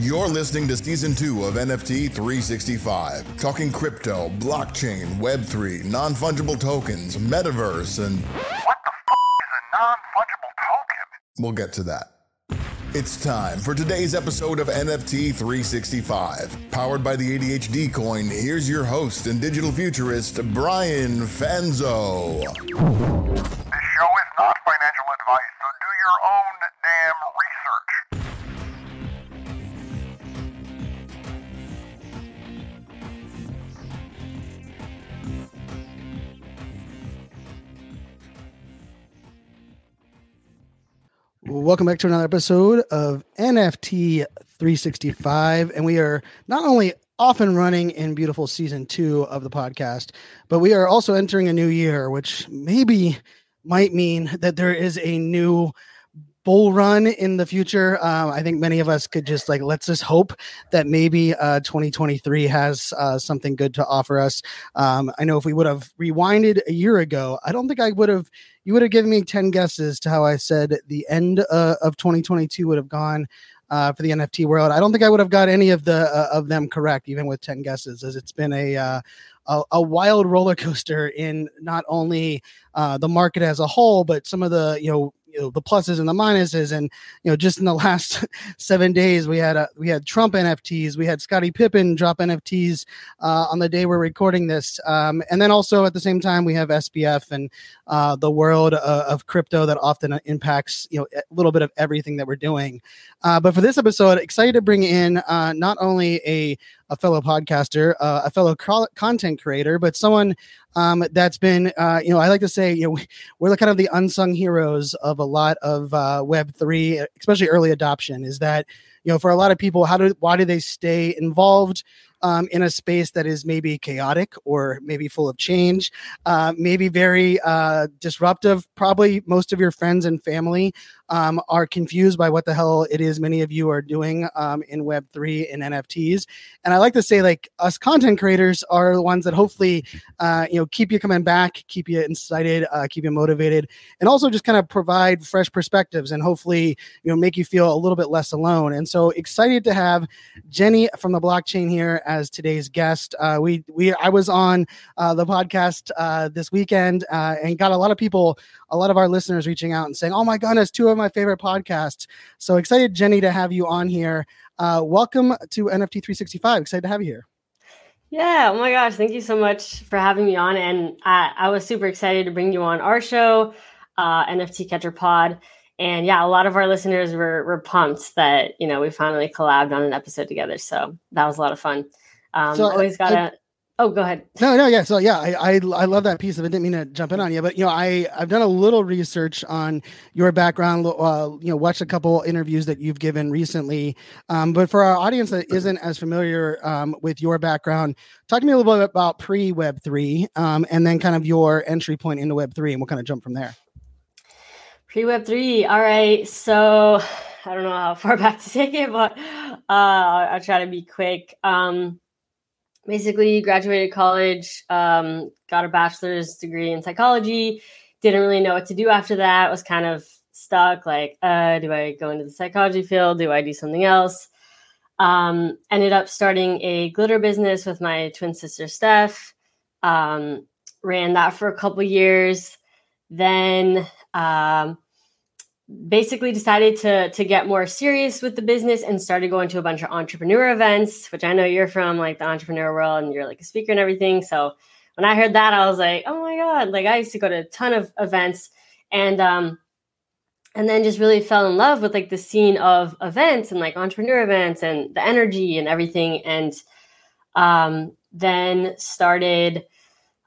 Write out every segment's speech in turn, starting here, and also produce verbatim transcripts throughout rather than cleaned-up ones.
You're listening to Season two of N F T three sixty-five, talking crypto, blockchain, web three, non-fungible tokens, metaverse, and... What the f*** is a non-fungible token? We'll get to that. It's time for today's episode of N F T three sixty-five. Powered by the A D H D coin, here's your host and digital futurist, Brian Fanzo. This show is not financial advice, so do your own damn research. Welcome back to another episode of N F T three sixty-five, and we are not only off and running in beautiful season two of the podcast, but we are also entering a new year, which maybe might mean that there is a new bull run in the future. Um, I think many of us could just like, let's just hope that maybe uh, twenty twenty-three has uh, something good to offer us. Um, I know if we would have rewinded a year ago, I don't think I would have You would have given me ten guesses to how I said the end uh, of twenty twenty-two would have gone uh, for the N F T world. I don't think I would have got any of the uh, of them correct, even with ten guesses, as it's been a uh, a, a wild roller coaster in not only uh, the market as a whole, but some of the you know, you know the pluses and the minuses. And you know, just in the last seven days, we had a, we had Trump N F Ts, we had Scottie Pippen drop N F Ts uh, on the day we're recording this, um, and then also at the same time we have S B F and uh, the world. World, uh, of crypto that often impacts you know a little bit of everything that we're doing. Uh, but for this episode, excited to bring in uh, not only a, a fellow podcaster, uh, a fellow co- content creator, but someone um, that's been uh, you know I like to say you know we're kind of the unsung heroes of a lot of uh, web three, especially early adoption. Is that you know for a lot of people, how do why do they stay involved? Um, in a space that is maybe chaotic or maybe full of change, uh, maybe very uh, disruptive. Probably most of your friends and family um, are confused by what the hell it is many of you are doing um, in web three and N F Ts. And I like to say, like, us content creators are the ones that hopefully, uh, you know, keep you coming back, keep you incited, uh, keep you motivated, and also just kind of provide fresh perspectives and hopefully, you know, make you feel a little bit less alone. And so excited to have Jenny from the Blockchain here as today's guest. Uh, we we I was on uh, the podcast uh, this weekend uh, and got a lot of people, a lot of our listeners reaching out and saying, "Oh my goodness, two of my favorite podcasts." So excited, Jenny, to have you on here. Uh, welcome to N F T three sixty-five. Excited to have you here. Yeah. Oh my gosh. Thank you so much for having me on. And I, I was super excited to bring you on our show, uh, N F T Catcher Pod. And yeah, a lot of our listeners were, were pumped that, you know, we finally collabed on an episode together. So that was a lot of fun. Um, so always got to... Oh, go ahead. No, no, yeah. So yeah, I, I I love that piece of it. Didn't mean to jump in on you, but you know, I I've done a little research on your background. Uh, you know, watched a couple interviews that you've given recently. Um, but for our audience that isn't as familiar um, with your background, talk to me a little bit about pre-web three, um, and then kind of your entry point into web three, and we'll kind of jump from there. Pre-web three. All right. So I don't know how far back to take it, but uh, I'll try to be quick. Um, Basically, graduated college, um, got a bachelor's degree in psychology, didn't really know what to do after that, was kind of stuck, like, uh, do I go into the psychology field? Do I do something else? Um, ended up starting a glitter business with my twin sister, Steph, um, ran that for a couple years, then um, basically decided to to get more serious with the business and started going to a bunch of entrepreneur events, which I know you're from, like, the entrepreneur world, and you're like a speaker and everything. So when I heard that, I was like, oh my God, like, I used to go to a ton of events, and um, and then just really fell in love with, like, the scene of events and, like, entrepreneur events and the energy and everything. And um, then started,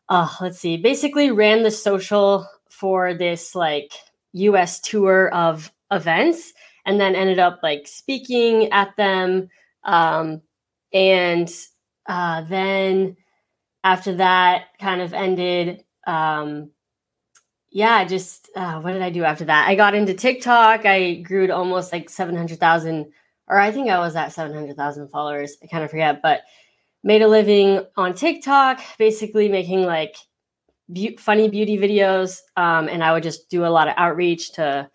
uh, let's see, basically ran the social for this, like, U S tour of events, and then ended up, like, speaking at them. Um, and uh, then after that kind of ended, um, yeah, just uh, what did I do after that? I got into TikTok. I grew to almost like seven hundred thousand, or I think I was at seven hundred thousand followers. I kind of forget, but made a living on TikTok, basically making, like, Be- funny beauty videos, um, and I would just do a lot of outreach to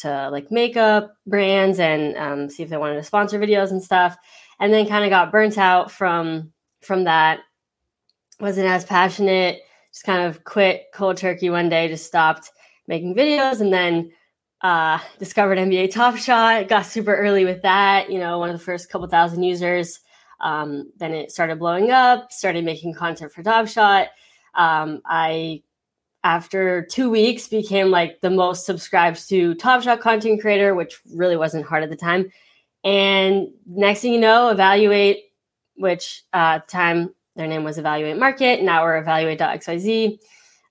to like makeup brands and um, see if they wanted to sponsor videos and stuff. And then kind of got burnt out from from that. Wasn't as passionate, just kind of quit cold turkey one day, just stopped making videos, and then uh, discovered N B A Top Shot, got super early with that, you know, one of the first couple thousand users. Um, then it started blowing up, started making content for Top Shot. Um, I, after two weeks, became like the most subscribed to Top Shot content creator, which really wasn't hard at the time. And next thing you know, Evaluate, which uh, at the time their name was Evaluate Market. Now we're Evaluate dot x y z.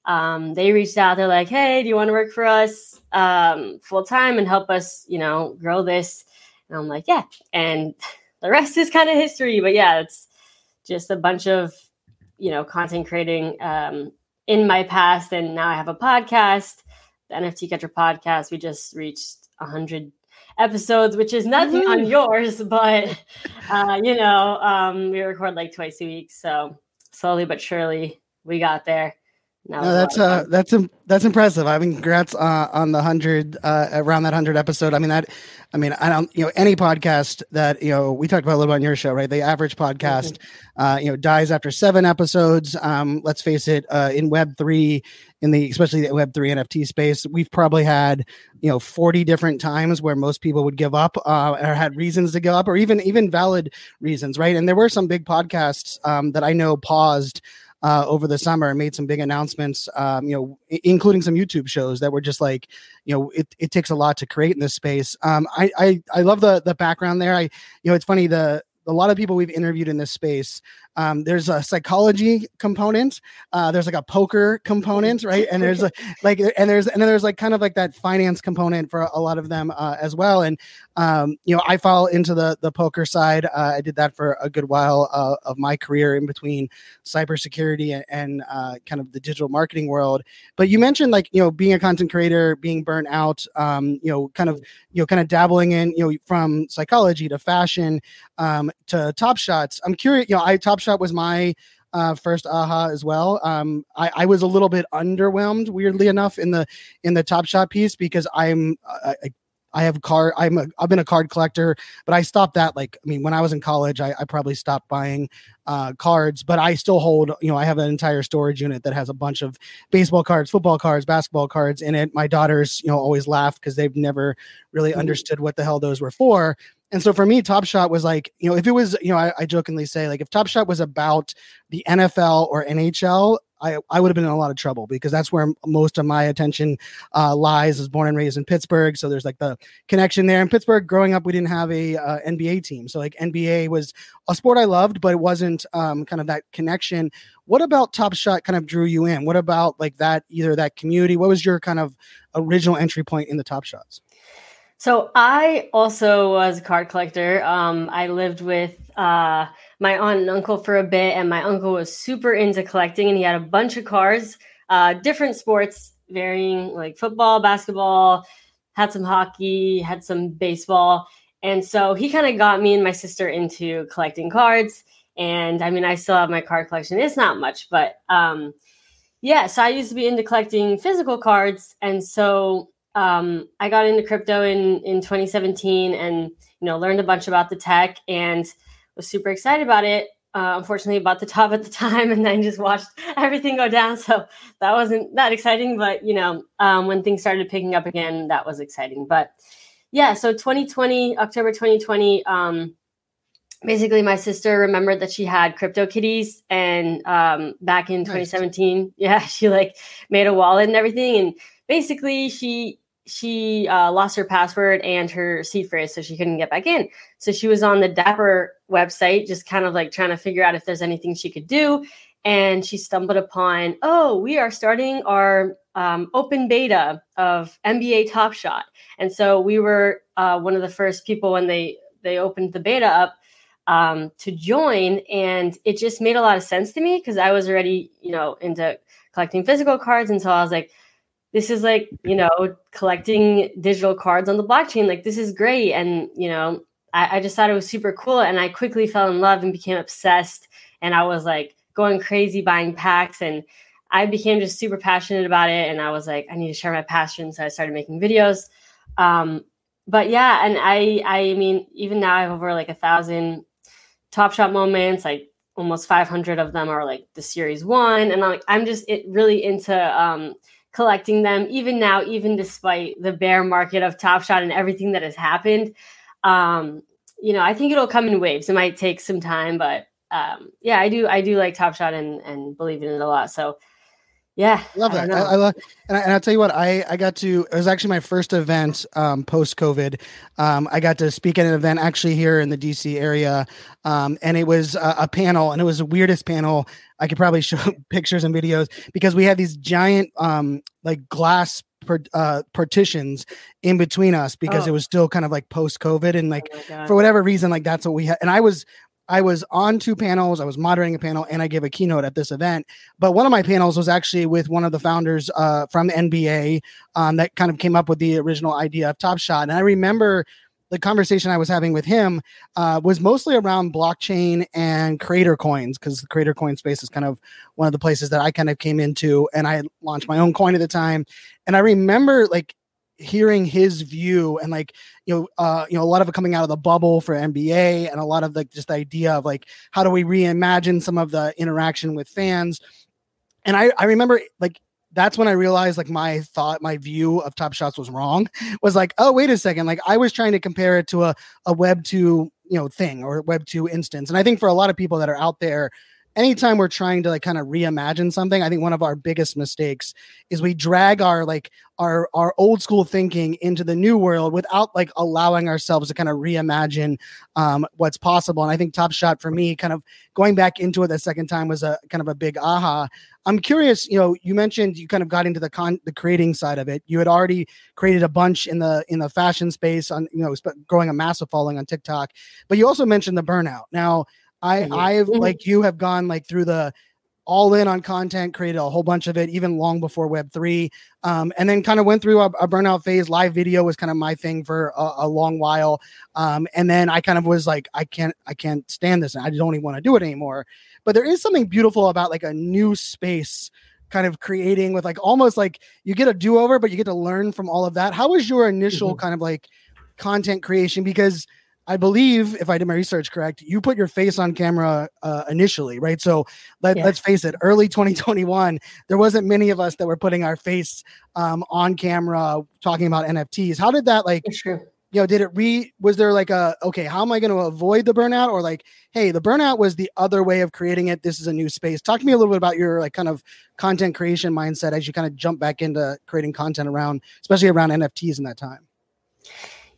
Um, they reached out. They're like, hey, do you want to work for us um, full time and help us, you know, grow this? And I'm like, yeah. And the rest is kind of history. But yeah, it's just a bunch of, you know, content creating um, in my past. And now I have a podcast, the N F T Catcher Podcast. We just reached one hundred episodes, which is nothing mm-hmm. on yours, but uh, you know, um, we record like twice a week, so slowly but surely we got there. Now no, that's uh, that's um, that's impressive. I mean, congrats uh, on the hundred uh, around that hundred episode. I mean that, I mean I don't you know any podcast that you know we talked about a little bit on your show, right? The average podcast, mm-hmm. uh, you know, dies after seven episodes. Um, let's face it, uh, in Web three. In the especially the Web three N F T space, we've probably had you know forty different times where most people would give up uh, or had reasons to give up, or even even valid reasons, right? And there were some big podcasts um, that I know paused uh, over the summer and made some big announcements, um, you know, I- including some YouTube shows that were just like, you know, it, it takes a lot to create in this space. Um, I, I I love the the background there. I you know it's funny the. A lot of people we've interviewed in this space, um, there's a psychology component, uh, there's like a poker component, right? And there's a, like, and there's, and then there's like kind of like that finance component for a lot of them uh, as well. And, um, you know, I fall into the the poker side. Uh, I did that for a good while uh, of my career in between cybersecurity and, and uh, kind of the digital marketing world. But you mentioned like, you know, being a content creator, being burnt out, um, you know, kind of, you know, kind of dabbling in, you know, from psychology to fashion, um, to Top Shots. I'm curious, you know, I Top Shot was my uh, first aha as well. Um, I, I was a little bit underwhelmed, weirdly enough, in the in the Top Shot piece because I'm I, I have card I'm a, I've been a card collector, but I stopped that. Like, I mean, when I was in college, I, I probably stopped buying uh, cards, but I still hold. You know, I have an entire storage unit that has a bunch of baseball cards, football cards, basketball cards in it. My daughters, you know, always laugh because they've never really mm-hmm. understood what the hell those were for. And so for me, Top Shot was like, you know, if it was, you know, I, I jokingly say, like, if Top Shot was about the N F L or N H L, I, I would have been in a lot of trouble because that's where most of my attention uh, lies. I was born and raised in Pittsburgh. So there's like the connection there. In Pittsburgh, growing up, we didn't have a uh, N B A team. So like N B A was a sport I loved, but it wasn't um, kind of that connection. What about Top Shot kind of drew you in? What about like that, either that community? What was your kind of original entry point in the Top Shots? So I also was a card collector. Um, I lived with uh, my aunt and uncle for a bit, and my uncle was super into collecting, and he had a bunch of cards, uh, different sports, varying like football, basketball, had some hockey, had some baseball. And so he kind of got me and my sister into collecting cards. And I mean, I still have my card collection. It's not much, but um, yeah, so I used to be into collecting physical cards. And so Um, I got into crypto in, in twenty seventeen and, you know, learned a bunch about the tech and was super excited about it. Uh, unfortunately, bought the top at the time and then just watched everything go down. So that wasn't that exciting. But, you know, um, when things started picking up again, that was exciting. But yeah, so twenty twenty, October twenty twenty, um, basically my sister remembered that she had CryptoKitties and um, back in twenty seventeen, nice. Yeah, she like made a wallet and everything. And basically, she she uh, lost her password and her seed phrase, so she couldn't get back in. So she was on the Dapper website, just kind of like trying to figure out if there's anything she could do. And she stumbled upon, oh, we are starting our um, open beta of N B A Top Shot. And so we were uh, one of the first people when they, they opened the beta up um, to join. And it just made a lot of sense to me because I was already, you know, into collecting physical cards. And so I was like, this is like, you know, collecting digital cards on the blockchain. Like, this is great. And, you know, I, I just thought it was super cool. And I quickly fell in love and became obsessed. And I was like going crazy buying packs. And I became just super passionate about it. And I was like, I need to share my passion. So I started making videos Um, but yeah, and I, I mean, even now I have over like a thousand Top Shot moments. Like almost five hundred of them are like the series one. And I'm like, I'm just it, really into um, collecting them even now, even despite the bear market of Top Shot and everything that has happened. Um, you know, I think it'll come in waves. It might take some time, but um, yeah, I do. I do like Top Shot and, and believe in it a lot. So yeah. Love that. I, I, I love, and, I, and I'll tell you what, I, I got to, it was actually my first event um, post-COVID. Um, I got to speak at an event actually here in the D C area. Um, and it was a, a panel, and it was the weirdest panel. I could probably show pictures and videos because we had these giant um, like glass Per, uh, partitions in between us because oh. it was still kind of like post-COVID, and like oh for whatever reason, like that's what we had. And I was, I was on two panels. I was moderating a panel, and I gave a keynote at this event. But one of my panels was actually with one of the founders uh, from the N B A um, that kind of came up with the original idea of Top Shot. And I remember the conversation I was having with him uh, was mostly around blockchain and Creator Coins, because the Creator Coin space is kind of one of the places that I kind of came into, and I launched my own coin at the time. And I remember like hearing his view and like, you know, uh, you know, a lot of it coming out of the bubble for N B A, and a lot of like just the idea of like, how do we reimagine some of the interaction with fans? And I, I remember like, that's when I realized like my thought, my view of Top Shots was wrong, was like, oh, wait a second. Like I was trying to compare it to a, a web two, you know, thing or web two instance. And I think for a lot of people that are out there, anytime we're trying to like kind of reimagine something, I think one of our biggest mistakes is we drag our, like our, our old school thinking into the new world without like allowing ourselves to kind of reimagine um, what's possible. And I think Top Shot for me, kind of going back into it the second time, was a kind of a big aha. I'm curious, you know, you mentioned you kind of got into the con the creating side of it. You had already created a bunch in the, in the fashion space on, you know, growing a massive following on TikTok, but you also mentioned the burnout. Now, I I've like you have gone like through the all in on content, created a whole bunch of it, even long before web three. Um, and then kind of went through a, a burnout phase. Live video was kind of my thing for a, a long while. Um, and then I kind of was like, I can't, I can't stand this, and I don't even want to do it anymore. But there is something beautiful about like a new space kind of creating with like, almost like you get a do over, but you get to learn from all of that. How was your initial mm-hmm. kind of like content creation? Because I believe, if I did my research correct, you put your face on camera uh, initially, right? So let, yeah. let's face it, early twenty twenty-one, there wasn't many of us that were putting our face um, on camera talking about N F Ts. How did that, like, you know, did it re, was there like a, okay, how am I going to avoid the burnout? Or like, hey, the burnout was the other way of creating it. This is a new space. Talk to me a little bit about your like kind of content creation mindset as you kind of jump back into creating content around, especially around N F Ts in that time.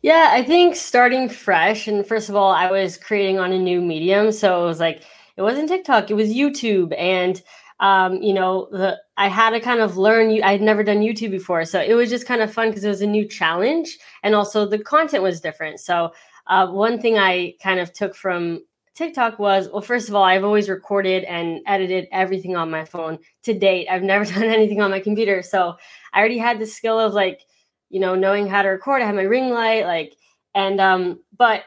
Yeah, I think starting fresh. And first of all, I was creating on a new medium. So it was like, it wasn't TikTok, it was YouTube. And, um, you know, the I had to kind of learn. I had never done YouTube before. So it was just kind of fun because it was a new challenge. And also the content was different. So uh, one thing I kind of took from TikTok was, well, first of all, I've always recorded and edited everything on my phone to date. I've never done anything on my computer. So I already had the skill of like, you know, knowing how to record. I had my ring light, like, and, um, but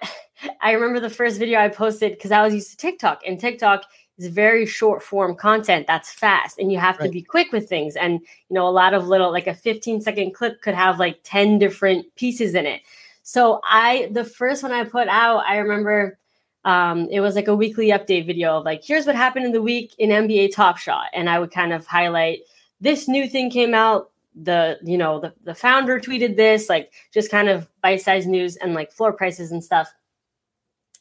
I remember the first video I posted, cause I was used to TikTok, and TikTok is very short form content. That's fast. And you have right. to be quick with things. And, you know, a lot of little, like a fifteen second clip could have like ten different pieces in it. So I, the first one I put out, I remember, um, it was like a weekly update video of like, here's what happened in the week in N B A Top Shot. And I would kind of highlight this new thing came out. The, you know, the, the founder tweeted this, like just kind of bite-sized news and like floor prices and stuff.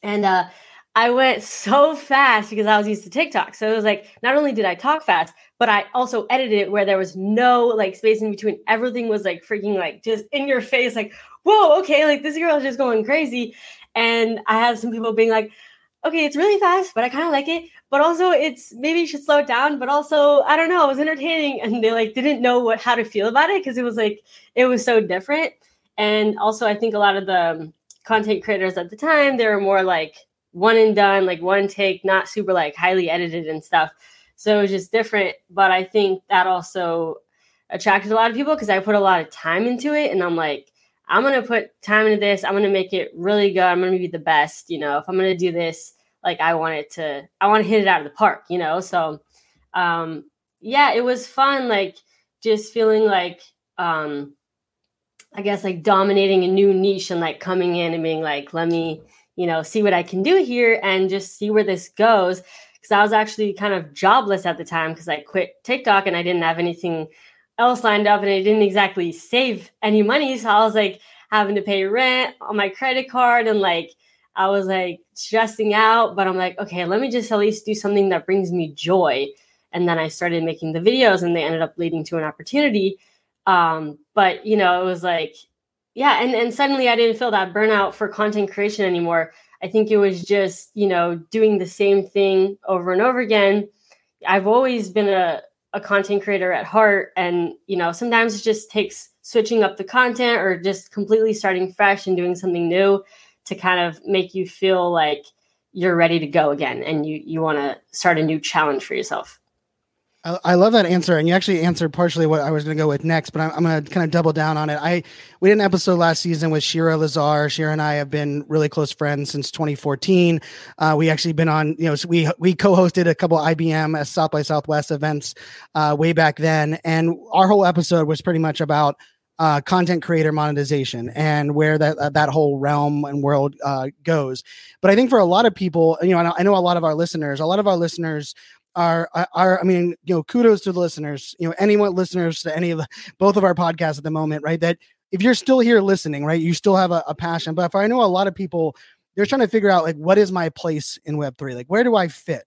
And uh, I went so fast because I was used to TikTok. So it was like, not only did I talk fast, but I also edited it where there was no like space in between. Everything was like freaking like just in your face, like, whoa, okay. Like this girl is just going crazy. And I had some people being like, okay, it's really fast, but I kind of like it. But also it's, maybe you should slow it down. But also, I don't know, it was entertaining. And they like didn't know what how to feel about it because it was like, it was so different. And also I think a lot of the content creators at the time, they were more like one and done, like one take, not super like highly edited and stuff. So it was just different. But I think that also attracted a lot of people because I put a lot of time into it. And I'm like, I'm going to put time into this. I'm going to make it really good. I'm going to be the best. You know, if I'm going to do this, like I want it to, I want to hit it out of the park, you know? So, um, yeah, it was fun. Like just feeling like, um, I guess, like dominating a new niche and like coming in and being like, let me, you know, see what I can do here and just see where this goes. Because I was actually kind of jobless at the time because I quit TikTok and I didn't have anything else lined up and I didn't exactly save any money. So I was like having to pay rent on my credit card and like I was like stressing out, but I'm like, okay, let me just at least do something that brings me joy. And then I started making the videos and they ended up leading to an opportunity. Um, but, you know, it was like, yeah. And, and suddenly I didn't feel that burnout for content creation anymore. I think it was just, you know, doing the same thing over and over again. I've always been a, a content creator at heart. And, you know, sometimes it just takes switching up the content or just completely starting fresh and doing something new to kind of make you feel like you're ready to go again and you, you want to start a new challenge for yourself. I love that answer. And you actually answered partially what I was going to go with next, but I'm, I'm going to kind of double down on it. I, we did an episode last season with Shira Lazar. Shira and I have been really close friends since twenty fourteen. Uh, we actually been on, you know, so we, we co-hosted a couple of I B M South by Southwest events uh, way back then. And our whole episode was pretty much about Uh, content creator monetization and where that uh, that whole realm and world uh, goes. But I think for a lot of people, you know, and I know a lot of our listeners, a lot of our listeners are, are, I mean, you know, kudos to the listeners, you know, anyone listeners to any of the, both of our podcasts at the moment, right? That if you're still here listening, right, you still have a, a passion. But if I know a lot of people, they're trying to figure out like, what is my place in Web three? Like, where do I fit?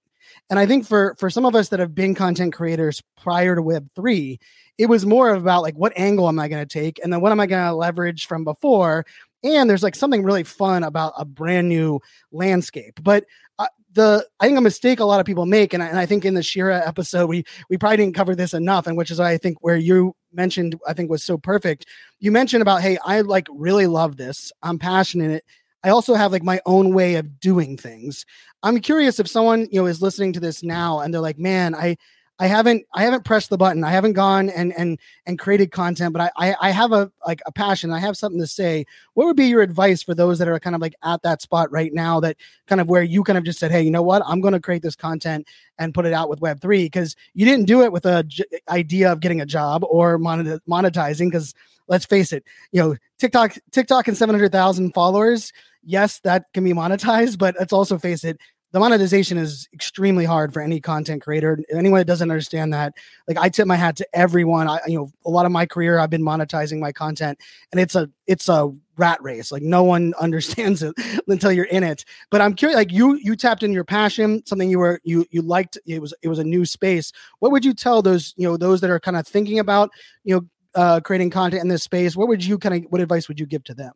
And I think for, for some of us that have been content creators prior to Web three, it was more about like, what angle am I going to take? And then what am I going to leverage from before? And there's like something really fun about a brand new landscape. But uh, the I think a mistake a lot of people make, and I, and I think in the Shira episode, we we probably didn't cover this enough, and which is I think where you mentioned, I think was so perfect. You mentioned about, hey, I like really love this. I'm passionate in it. I also have like my own way of doing things. I'm curious if someone, you know, is listening to this now and they're like, man, I, I haven't, I haven't pressed the button. I haven't gone and, and, and created content, but I, I have a, like a passion. I have something to say. What would be your advice for those that are kind of like at that spot right now, that kind of where you kind of just said, hey, you know what, I'm going to create this content and put it out with Web three, because you didn't do it with a j- idea of getting a job or monetizing. Cause let's face it, you know, TikTok, TikTok and seven hundred thousand followers. Yes, that can be monetized, but let's also face it. The monetization is extremely hard for any content creator. Anyone that doesn't understand that, like I tip my hat to everyone. I, you know, a lot of my career, I've been monetizing my content, and it's a it's a rat race. Like no one understands it until you're in it. But I'm curious, like you you tapped in your passion, something you were you you liked. It was it was a new space. What would you tell those you know those that are kind of thinking about you know uh, creating content in this space? What would you kind of what advice would you give to them?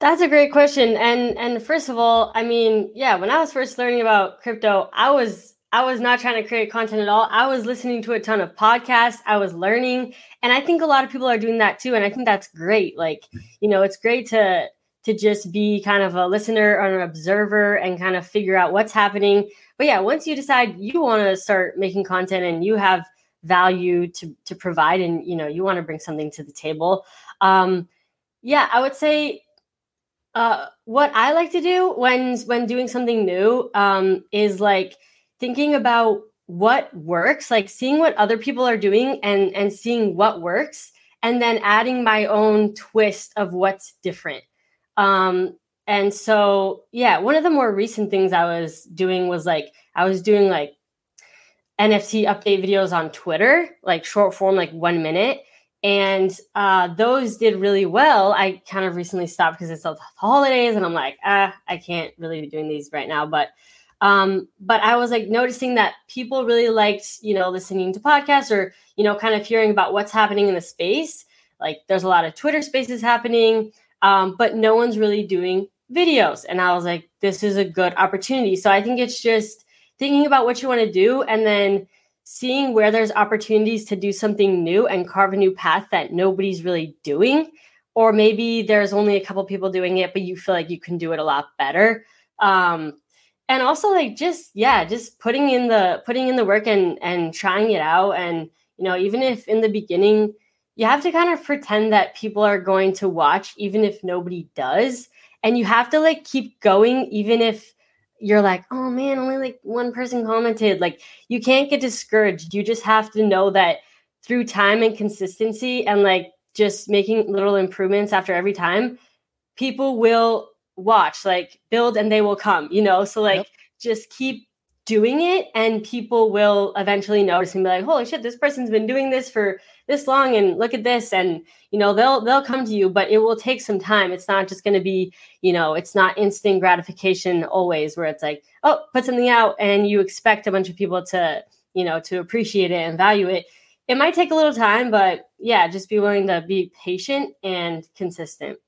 That's a great question. And and first of all, I mean, yeah, when I was first learning about crypto, I was I was not trying to create content at all. I was listening to a ton of podcasts. I was learning. And I think a lot of people are doing that too. And I think that's great. Like, you know, it's great to to just be kind of a listener or an observer and kind of figure out what's happening. But yeah, once you decide you want to start making content and you have value to to provide and, you know, you want to bring something to the table. Um, yeah, I would say Uh, what I like to do when when doing something new um, is like thinking about what works, like seeing what other people are doing and, and seeing what works, and then adding my own twist of what's different. Um, and so, yeah, one of the more recent things I was doing was like, I was doing like N F T update videos on Twitter, like short form, like one minute. And uh, those did really well. I kind of recently stopped because it's the holidays and I'm like, ah, I can't really be doing these right now. But um, but I was like noticing that people really liked, you know, listening to podcasts or, you know, kind of hearing about what's happening in the space. Like there's a lot of Twitter spaces happening, um, but no one's really doing videos. And I was like, this is a good opportunity. So I think it's just thinking about what you want to do and then seeing where there's opportunities to do something new and carve a new path that nobody's really doing, or maybe there's only a couple people doing it, but you feel like you can do it a lot better. Um, and also like, just, yeah, just putting in the, putting in the work and, and trying it out. And, you know, even if in the beginning you have to kind of pretend that people are going to watch, even if nobody does, and you have to like keep going, even if you're like, oh man, only like one person commented. Like you can't get discouraged. You just have to know that through time and consistency and like just making little improvements after every time, people will watch, like build and they will come, you know? So like, yep. just keep doing it and people will eventually notice and be like, holy shit, this person's been doing this for this long and look at this. And, you know, they'll, they'll come to you, but it will take some time. It's not just going to be, you know, it's not instant gratification always where it's like, oh, put something out and you expect a bunch of people to, you know, to appreciate it and value it. It might take a little time, but yeah, just be willing to be patient and consistent.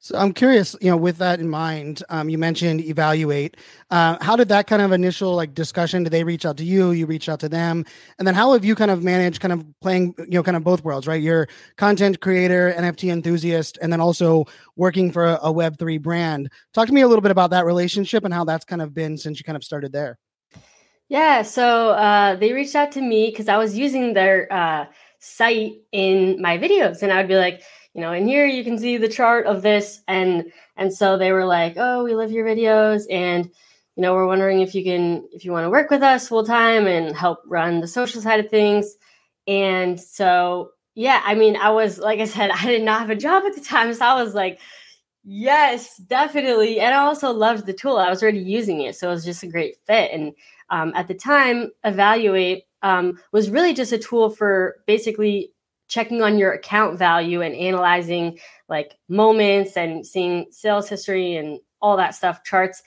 So I'm curious, you know, with that in mind, um, you mentioned Evaluate. Uh, how did that kind of initial like discussion, did they reach out to you, you reach out to them? And then how have you kind of managed kind of playing, you know, kind of both worlds, right? You're content creator, N F T enthusiast, and then also working for a, a Web three brand. Talk to me a little bit about that relationship and how that's kind of been since you kind of started there. Yeah, so uh, they reached out to me because I was using their uh, site in my videos and I would be like, you know, in here you can see the chart of this. And and so they were like, oh, we love your videos. And, you know, we're wondering if you can, if you want to work with us full time and help run the social side of things. And so, yeah, I mean, I was, like I said, I did not have a job at the time. So I was like, yes, definitely. And I also loved the tool. I was already using it. So it was just a great fit. And um, at the time, Evaluate um, was really just a tool for basically checking on your account value and analyzing like moments and seeing sales history and all that stuff, charts,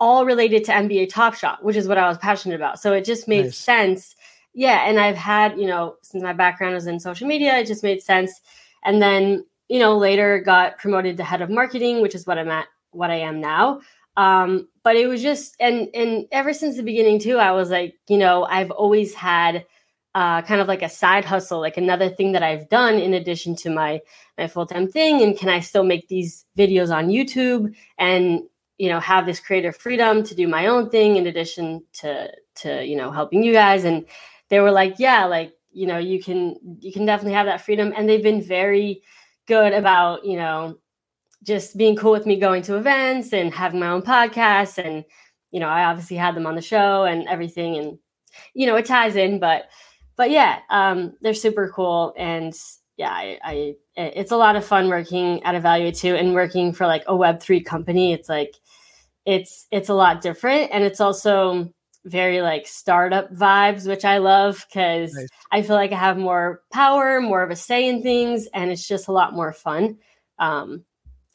all related to N B A Top Shot, which is what I was passionate about. So it just made nice. sense. Yeah. And I've had, you know, since my background was in social media, it just made sense. And then, you know, later got promoted to head of marketing, which is what I'm at, what I am now. Um, but it was just, and, and ever since the beginning too, I was like, you know, I've always had Uh, kind of like a side hustle, like another thing that I've done in addition to my my full-time thing. And can I still make these videos on YouTube and, you know, have this creative freedom to do my own thing in addition to, to, you know, helping you guys? And they were like, yeah, like, you know, you can, you can definitely have that freedom. And they've been very good about, you know, just being cool with me going to events and having my own podcasts. And, you know, I obviously had them on the show and everything and, you know, it ties in, but But yeah, um, they're super cool. And yeah, I, I, it's a lot of fun working at Evaluate too and working for like a Web three company. It's like, it's, it's a lot different. And it's also very like startup vibes, which I love because nice. I feel like I have more power, more of a say in things. And it's just a lot more fun. Um,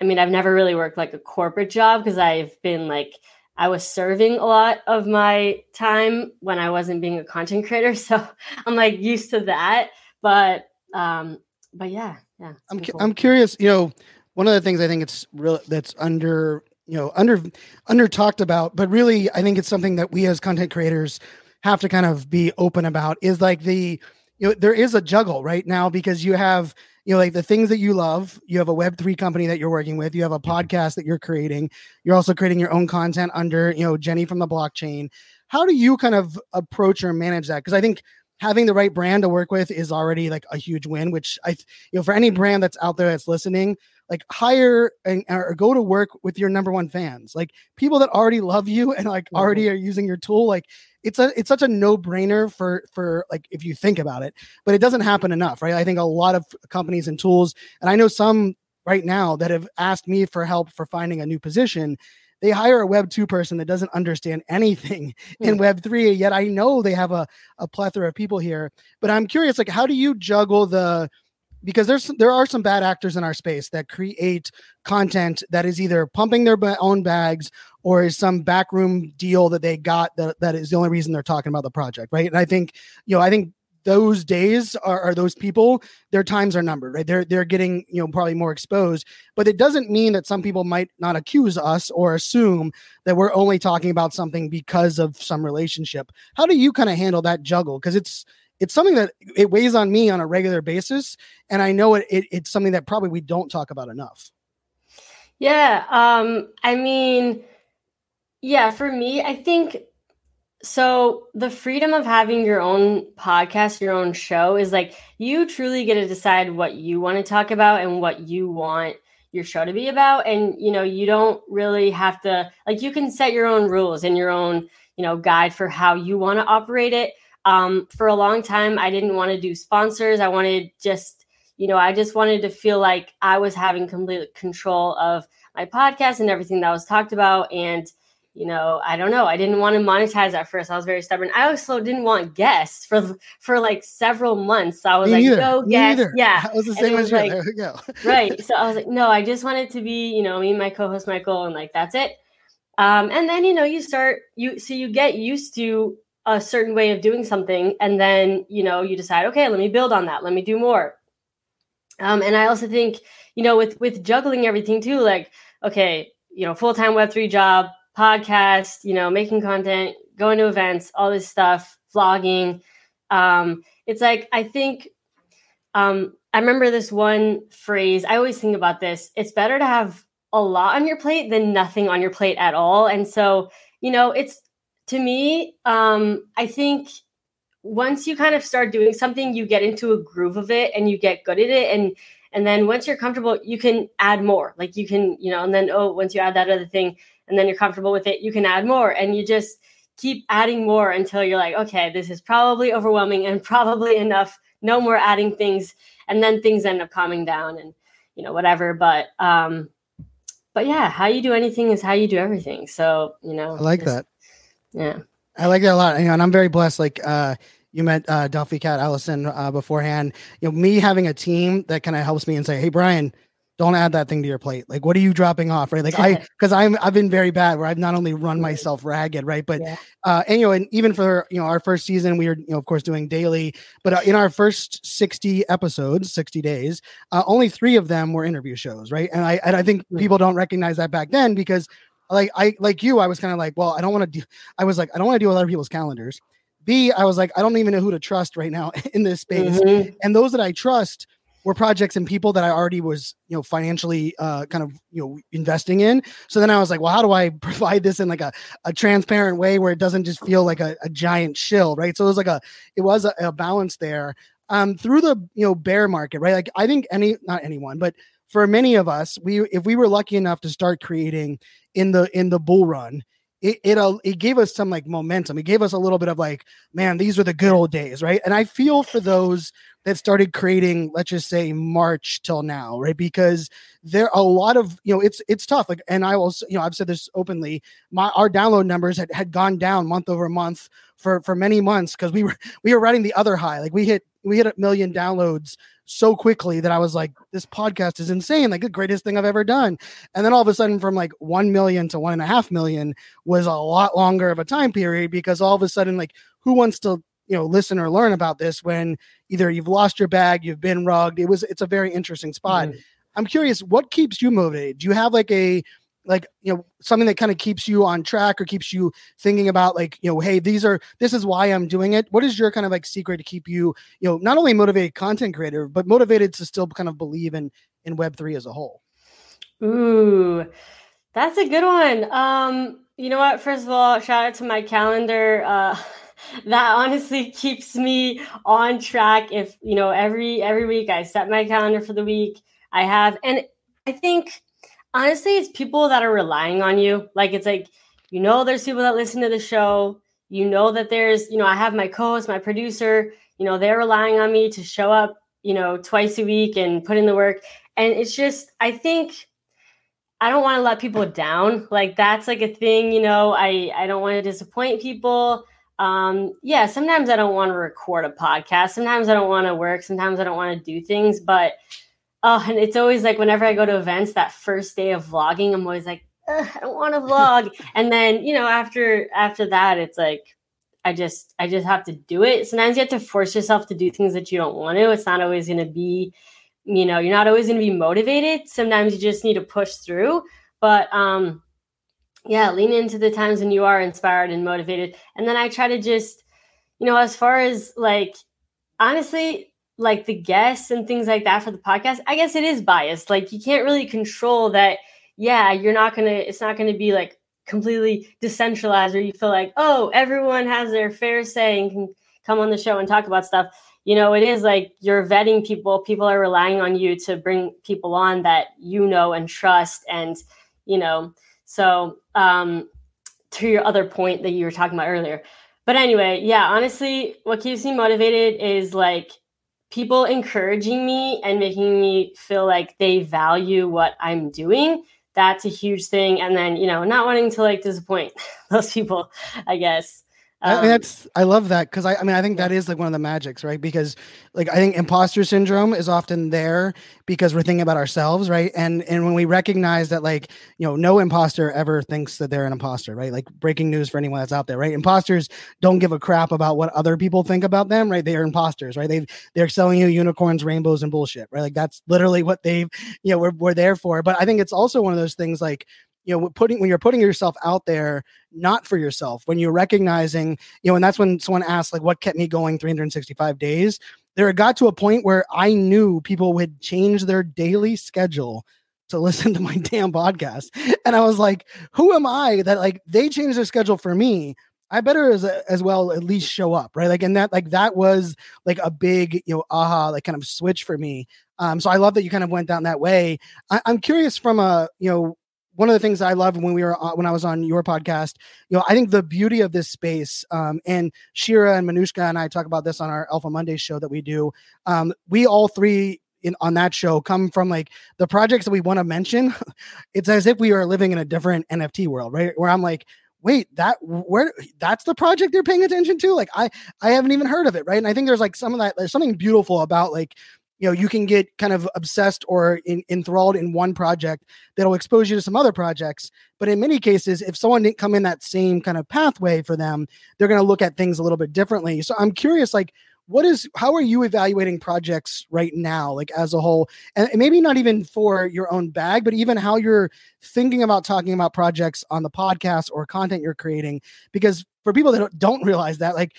I mean, I've never really worked like a corporate job because I've been like, I was serving a lot of my time when I wasn't being a content creator. So I'm like used to that, but, um, but yeah, yeah. I'm, cu- cool. I'm curious, you know, one of the things I think it's real that's under, you know, under, under talked about, but really I think it's something that we as content creators have to kind of be open about is like the, you know, there is a juggle right now because you have, you know, like the things that you love, you have a Web three company that you're working with, you have a podcast that you're creating, you're also creating your own content under, you know, Jenny from the Blockchain. How do you kind of approach or manage that? Because I think having the right brand to work with is already like a huge win, which I, you know, for any brand that's out there that's listening, like hire and or go to work with your number one fans, like people that already love you and like already are using your tool. Like it's a, it's such a no brainer for, for like, if you think about it, but it doesn't happen enough, right? I think a lot of companies and tools, and I know some right now that have asked me for help for finding a new position. They hire a Web two person that doesn't understand anything in Web three, yet I know they have a, a plethora of people here. But I'm curious, like, how do you juggle the, because there's there are some bad actors in our space that create content that is either pumping their own bags or is some backroom deal that they got that, that is the only reason they're talking about the project, right? And I think, you know, I think those days are, are those people, their times are numbered, right? They're, they're getting, you know, probably more exposed, but it doesn't mean that some people might not accuse us or assume that we're only talking about something because of some relationship. How do you kind of handle that juggle? Cause it's, it's something that it weighs on me on a regular basis. And I know it, it it's something that probably we don't talk about enough. Yeah. Um, I mean, yeah, for me, I think, so the freedom of having your own podcast, your own show is like you truly get to decide what you want to talk about and what you want your show to be about. And, you know, you don't really have to, like, you can set your own rules and your own, you know, guide for how you want to operate it. Um, for a long time, I didn't want to do sponsors. I wanted just, you know, I just wanted to feel like I was having complete control of my podcast and everything that was talked about. And, you know, I don't know, I didn't want to monetize at first. I was very stubborn. I also didn't want guests for, for like several months. So I was Me like, either. no Me guests. Either. Yeah. I was the same as you. Like, there we go. Right. So I was like, no, I just wanted to be, you know, me and my co-host Michael, and like, that's it. Um, and then, you know, you start, you, so you get used to a certain way of doing something. And then, you know, you decide, okay, let me build on that. Let me do more. Um, and I also think, you know, with, with juggling everything too, like, okay, you know, full-time web three job, podcast, you know, making content, going to events, all this stuff, vlogging. Um, it's like, I think, um, I remember this one phrase, I always think about this. It's better to have a lot on your plate than nothing on your plate at all. And so, you know, it's, to me, um, I think once you kind of start doing something, you get into a groove of it and you get good at it. And, and then once you're comfortable, you can add more, like you can, you know, and then, oh, once you add that other thing and then you're comfortable with it, you can add more, and you just keep adding more until you're like, okay, this is probably overwhelming and probably enough. No more adding things. And then things end up calming down and, you know, whatever. But, um, but yeah, how you do anything is how you do everything. So, you know, I like just, that. Yeah. I like that a lot. You know, and I'm very blessed. Like, uh, you met uh, Delphi Cat Allison uh, beforehand. You know, me having a team that kind of helps me and say, hey, Brian, don't add that thing to your plate. Like, what are you dropping off? Right. Like I, cause I'm, I've been very bad where I've not only run myself ragged. Right. But, yeah. uh, and, you know, and even for, you know, our first season, we were, you know, of course doing daily, but uh, in our first sixty episodes, sixty days, uh, only three of them were interview shows. Right. And I, and I think people don't recognize that back then because like, I, like you, I was kind of like, well, I don't want to do, I was like, I don't want to do other people's calendars. B, I was like, I don't even know who to trust right now in this space. Mm-hmm. And those that I trust were projects and people that I already was, you know, financially uh, kind of, you know, investing in. So then I was like, well, how do I provide this in like a, a transparent way where it doesn't just feel like a, a giant shill, right? So it was like a, it was a, a balance there um, through the, you know, bear market, right? Like I think any, not anyone, but for many of us, we, if we were lucky enough to start creating in the, in the bull run, it, it, uh, it gave us some like momentum. It gave us a little bit of like, man, these were the good old days. Right. And I feel for those that started creating, let's just say March till now. Right. Because there are a lot of, you know, it's, it's tough. Like, and I will, you know, I've said this openly, my, our download numbers had, had gone down month over month for, for many months. Cause we were, we were riding the other high. Like we hit, we hit a million downloads so quickly that I was like, this podcast is insane. Like the greatest thing I've ever done. And then all of a sudden from like one million to one and a half million was a lot longer of a time period because all of a sudden, like who wants to, you know, listen or learn about this when either you've lost your bag, you've been rugged. It was, it's a very interesting spot. Mm-hmm. I'm curious, what keeps you motivated? Do you have like a, like, you know, something that kind of keeps you on track or keeps you thinking about like, you know, hey, these are, this is why I'm doing it. What is your kind of like secret to keep you, you know, not only motivated content creator, but motivated to still kind of believe in, in web three as a whole? Ooh, that's a good one. Um, you know what, first of all, shout out to my calendar. Uh, that honestly keeps me on track. If, you know, every, every week I set my calendar for the week I have, and I think, honestly, it's people that are relying on you. Like, it's like, you know, there's people that listen to the show. You know that there's, you know, I have my co-host, my producer, you know, they're relying on me to show up, you know, twice a week and put in the work. And it's just, I think I don't want to let people down. Like, that's like a thing, you know, I, I don't want to disappoint people. Um, yeah, sometimes I don't want to record a podcast. Sometimes I don't want to work. Sometimes I don't want to do things, but oh, and it's always like whenever I go to events, that first day of vlogging, I'm always like, ugh, I don't want to vlog. And then, you know, after after that, it's like, I just I just have to do it. Sometimes you have to force yourself to do things that you don't want to. It's not always going to be, you know, you're not always going to be motivated. Sometimes you just need to push through. But um, yeah, lean into the times when you are inspired and motivated. And then I try to just, you know, as far as like, honestly, like the guests and things like that for the podcast, I guess it is biased. Like you can't really control that. Yeah. You're not going to, it's not going to be like completely decentralized or you feel like, oh, everyone has their fair say and can come on the show and talk about stuff. You know, it is like you're vetting people. People are relying on you to bring people on that, you know, and trust. And, you know, so um, to your other point that you were talking about earlier, but anyway, yeah, honestly, what keeps me motivated is like, people encouraging me and making me feel like they value what I'm doing, that's a huge thing. And then, you know, not wanting to like disappoint those people, I guess. Um, I mean, that's, I love that. Cause I, I mean, I think that is like one of the magics, right? Because like, I think imposter syndrome is often there because we're thinking about ourselves. Right. And, and when we recognize that, like, you know, no imposter ever thinks that they're an imposter, right? Like, breaking news for anyone that's out there, right? Imposters don't give a crap about what other people think about them, right? They are imposters, right? They they're selling you unicorns, rainbows, and bullshit, right? Like, that's literally what they've, you know, we're, we're there for. But I think it's also one of those things, like, you know, putting, when you're putting yourself out there, not for yourself, when you're recognizing, you know, and that's when someone asked, like, what kept me going three hundred sixty-five days? There it got to a point where I knew people would change their daily schedule to listen to my damn podcast. And I was like, who am I that, like, they changed their schedule for me? I better as as well at least show up, right? Like, and that, like, that was like a big, you know, aha, like, kind of switch for me. Um, so I love that you kind of went down that way. I, I'm curious from a, you know, one of the things I love when we were when I was on your podcast, you know, I think the beauty of this space, um, and Shira and Manushka and I talk about this on our Alpha Monday show that we do. Um, we all three in on that show come from, like, the projects that we want to mention. It's as if we are living in a different N F T world, right? Where I'm like, wait, that where that's the project they're paying attention to? Like, I I haven't even heard of it, right? And I think there's like some of that. There's something beautiful about, like, you know, you can get kind of obsessed or in, enthralled in one project that'll expose you to some other projects. But in many cases, if someone didn't come in that same kind of pathway for them, they're going to look at things a little bit differently. So I'm curious, like, what is, how are you evaluating projects right now, like, as a whole, and maybe not even for your own bag, but even how you're thinking about talking about projects on the podcast or content you're creating? Because for people that don't, don't realize that, like,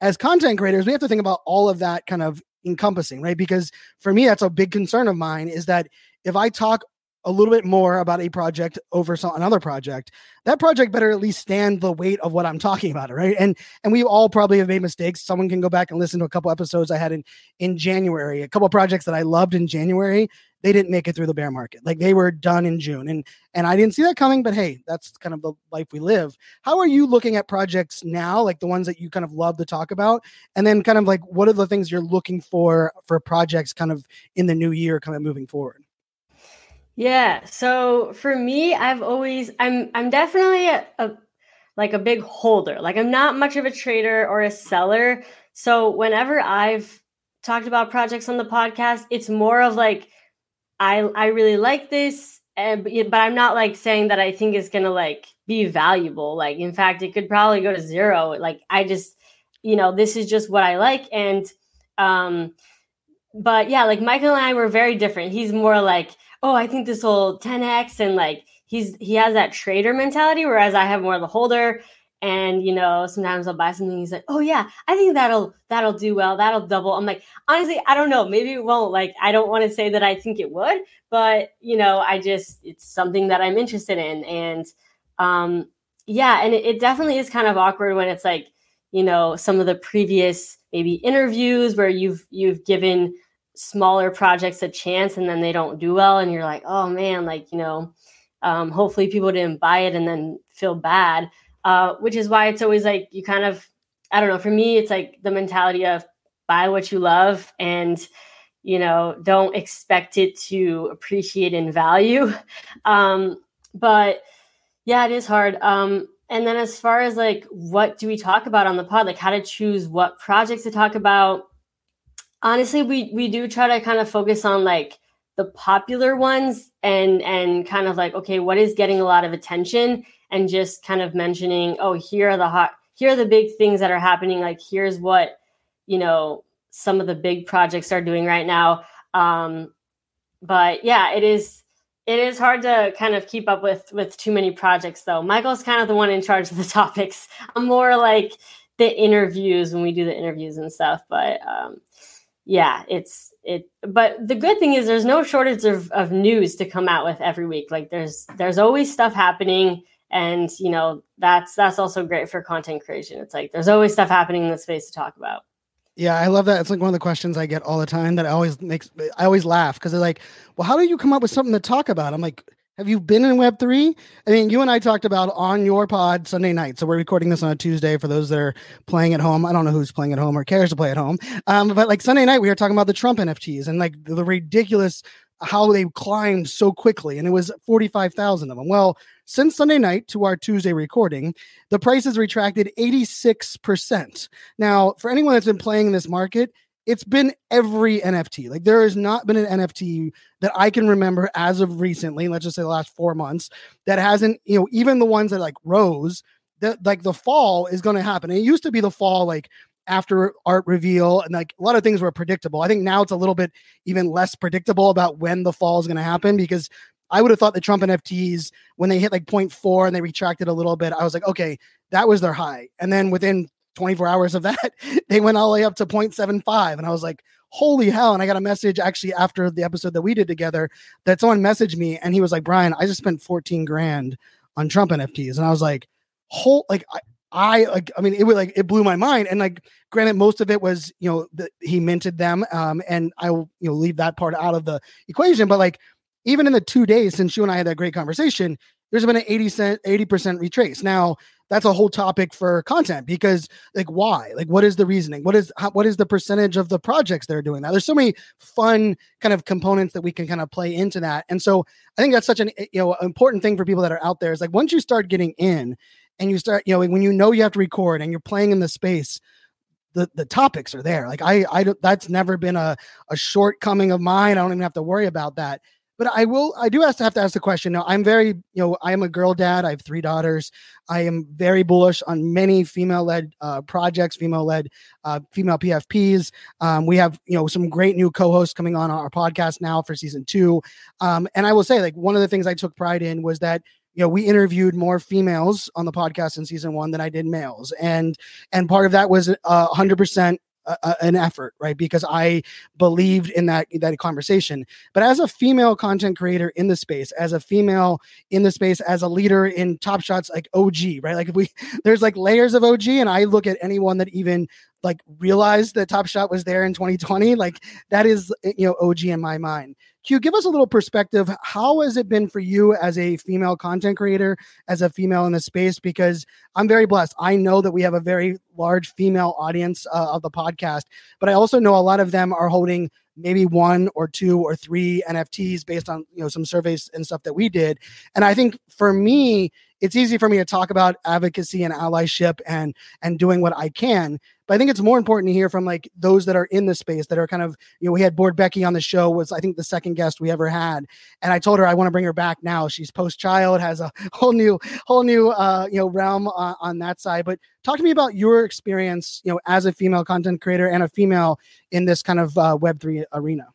as content creators, we have to think about all of that kind of encompassing, right? Because for me, that's a big concern of mine, is that if I talk a little bit more about a project over some, another project, that project better at least stand the weight of what I'm talking about, right? And and we all probably have made mistakes. Someone can go back and listen to a couple episodes I had in, in January, a couple of projects that I loved in January. They didn't make it through the bear market. Like, they were done in June. And and I didn't see that coming, but hey, that's kind of the life we live. How are you looking at projects now? Like, the ones that you kind of love to talk about, and then kind of like, what are the things you're looking for for projects kind of in the new year, kind of moving forward? Yeah. So for me, I've always, I'm, I'm definitely a, a like a big holder. Like, I'm not much of a trader or a seller. So whenever I've talked about projects on the podcast, it's more of like, I I really like this, and, but I'm not like saying that I think it's going to like be valuable. Like, in fact, it could probably go to zero. Like, I just, you know, this is just what I like. And, um, but yeah, like, Michael and I were very different. He's more like, oh, I think this will ten X. And like, he's, he has that trader mentality, whereas I have more of the holder. And, you know, sometimes I'll buy something. He's like, oh yeah, I think that'll, that'll do well. That'll double. I'm like, honestly, I don't know. Maybe it won't. Like, I don't want to say that I think it would, but, you know, I just, it's something that I'm interested in. And, um, yeah. And it, it definitely is kind of awkward when it's like, you know, some of the previous maybe interviews where you've, you've given smaller projects a chance and then they don't do well. And you're like, oh man, like, you know, um, hopefully people didn't buy it and then feel bad. Uh, which is why it's always like, you kind of, I don't know, for me, it's like the mentality of buy what you love and, you know, don't expect it to appreciate in value. Um, but yeah, it is hard. Um, and then as far as like, what do we talk about on the pod? Like, how to choose what projects to talk about. Honestly, we, we do try to kind of focus on like the popular ones and, and kind of like, okay, what is getting a lot of attention? And just kind of mentioning, oh, here are the hot, here are the big things that are happening. Like, here's what, you know, some of the big projects are doing right now. Um, but yeah, it is, it is hard to kind of keep up with, with too many projects though. Michael's kind of the one in charge of the topics. I'm more like the interviews when we do the interviews and stuff, but, um, yeah, it's it. But the good thing is there's no shortage of, of news to come out with every week. Like, there's, there's always stuff happening. And, you know, that's that's also great for content creation. It's like there's always stuff happening in the space to talk about. Yeah, I love that. It's like one of the questions I get all the time that I always makes I always laugh because they're like, well, how do you come up with something to talk about? I'm like, Have you been in Web three? I mean, you and I talked about on your pod Sunday night. So we're recording this on a Tuesday for those that are playing at home. I don't know who's playing at home or cares to play at home. Um, but like Sunday night, we were talking about the Trump N F Ts and like the ridiculous how they climbed so quickly. And it was forty-five thousand of them. Well, since Sunday night to our Tuesday recording, the price has retracted eighty-six percent. Now, for anyone that's been playing in this market, it's been every N F T. Like there has not been an N F T that I can remember as of recently, let's just say the last four months, that hasn't, you know, even the ones that like rose, that like the fall is going to happen. And it used to be the fall, like after art reveal, and like a lot of things were predictable. I think now it's a little bit even less predictable about when the fall is going to happen, because I would have thought the Trump N F Ts, when they hit like zero point four and they retracted a little bit, I was like, okay, that was their high. And then within twenty-four hours of that, they went all the way up to zero point seven five. And I was like, holy hell. And I got a message actually after the episode that we did together that someone messaged me and he was like, Brian, I just spent fourteen grand on Trump N F Ts. And I was like, whole, like, I, I, like, I mean, it was like, it blew my mind. And like, granted, most of it was, you know, the, he minted them. Um, and I will, you know, leave that part out of the equation. But like, even in the two days since you and I had that great conversation, there's been an eighty percent retrace. Now, that's a whole topic for content, because like, why, like, what is the reasoning? What is, how, what is the percentage of the projects they're doing now? There's so many fun kind of components that we can kind of play into that. And so I think that's such an, you know, important thing for people that are out there is like, once you start getting in and you start, you know, when you know you have to record and you're playing in the space, the, the topics are there. Like I, I don't, that's never been a, a shortcoming of mine. I don't even have to worry about that. But I will, I do have to have to ask the question. Now, I'm very, you know, I am a girl dad. I have three daughters. I am very bullish on many female-led uh, projects, female-led, uh, female P F Ps. Um, we have, you know, some great new co-hosts coming on our podcast now for season two. Um, and I will say, like, one of the things I took pride in was that, you know, we interviewed more females on the podcast in season one than I did males. And, and part of that was uh, one hundred percent A, an effort, right? Because I believed in that, that conversation. But as a female content creator in the space, as a female in the space, as a leader in Top Shots, like O G, right? Like if we, there's like layers of O G, and I look at anyone that even like realized that Top Shot was there in twenty twenty. Like that is, you know, O G in my mind. Q, give us a little perspective. How has it been for you as a female content creator, as a female in the space? Because I'm very blessed. I know that we have a very large female audience uh, of the podcast, but I also know a lot of them are holding maybe one or two or three N F Ts based on, you know, some surveys and stuff that we did. And I think for me, it's easy for me to talk about advocacy and allyship and, and doing what I can. But I think it's more important to hear from like those that are in the space that are kind of, you know, we had Bored Becky on the show, was I think the second guest we ever had. And I told her, I want to bring her back now. She's post-child, has a whole new, whole new, uh, you know, realm uh, on that side. But talk to me about your experience, you know, as a female content creator and a female in this kind of uh, Web three arena.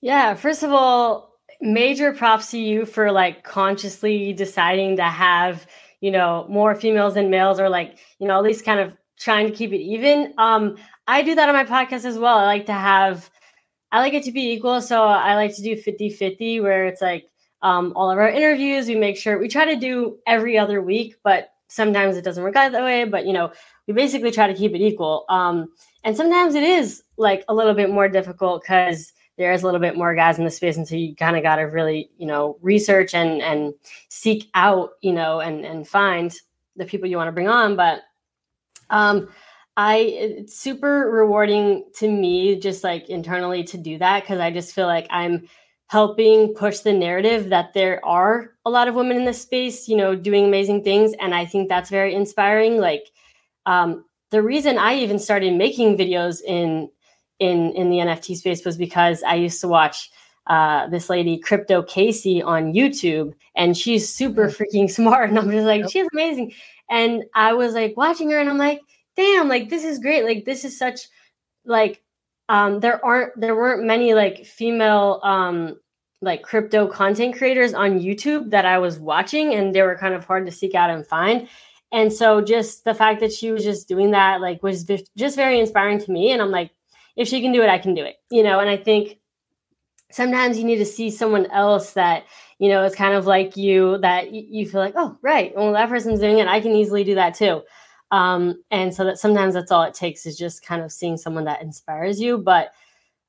Yeah. First of all, major props to you for like consciously deciding to have, you know, more females than males, or like, you know, at least kind of trying to keep it even. Um, I do that on my podcast as well. I like to have, I like it to be equal. So I like to do fifty-fifty, where it's like um, all of our interviews, we make sure we try to do every other week, but sometimes it doesn't work out that way. But, you know, we basically try to keep it equal. Um, and sometimes it is like a little bit more difficult because there is a little bit more guys in the space. And so you kind of got to really, you know, research and, and seek out, you know, and, and find the people you want to bring on. But um, I, it's super rewarding to me just like internally to do that. Cause I just feel like I'm helping push the narrative that there are a lot of women in this space, you know, doing amazing things. And I think that's very inspiring. Like, um, the reason I even started making videos in in in the N F T space was because I used to watch uh, this lady, Crypto Casey, on YouTube, and she's super freaking smart. And I'm just like, yep. She's amazing. And I was like watching her and I'm like, damn, like this is great. Like this is such like um, there aren't there weren't many like female um, like crypto content creators on YouTube that I was watching, and they were kind of hard to seek out and find. And so just the fact that she was just doing that like was just very inspiring to me. And I'm like, if she can do it, I can do it, you know? And I think sometimes you need to see someone else that, you know, is kind of like you, that you feel like, oh, right. Well, that person's doing it. I can easily do that too. Um, and so that sometimes that's all it takes is just kind of seeing someone that inspires you. But,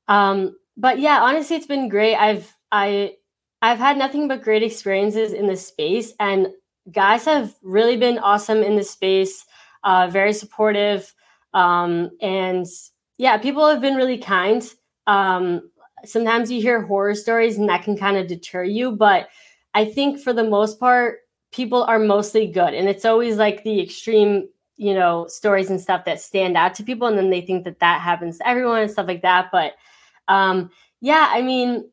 um, but yeah, honestly, it's been great. I've, I, I've had nothing but great experiences in this space, and guys have really been awesome in this space, uh, very supportive. Um, and yeah, people have been really kind. Um, sometimes you hear horror stories and that can kind of deter you, but I think for the most part, people are mostly good. And it's always like the extreme, you know, stories and stuff that stand out to people. And then they think that that happens to everyone and stuff like that. But um, yeah, I mean,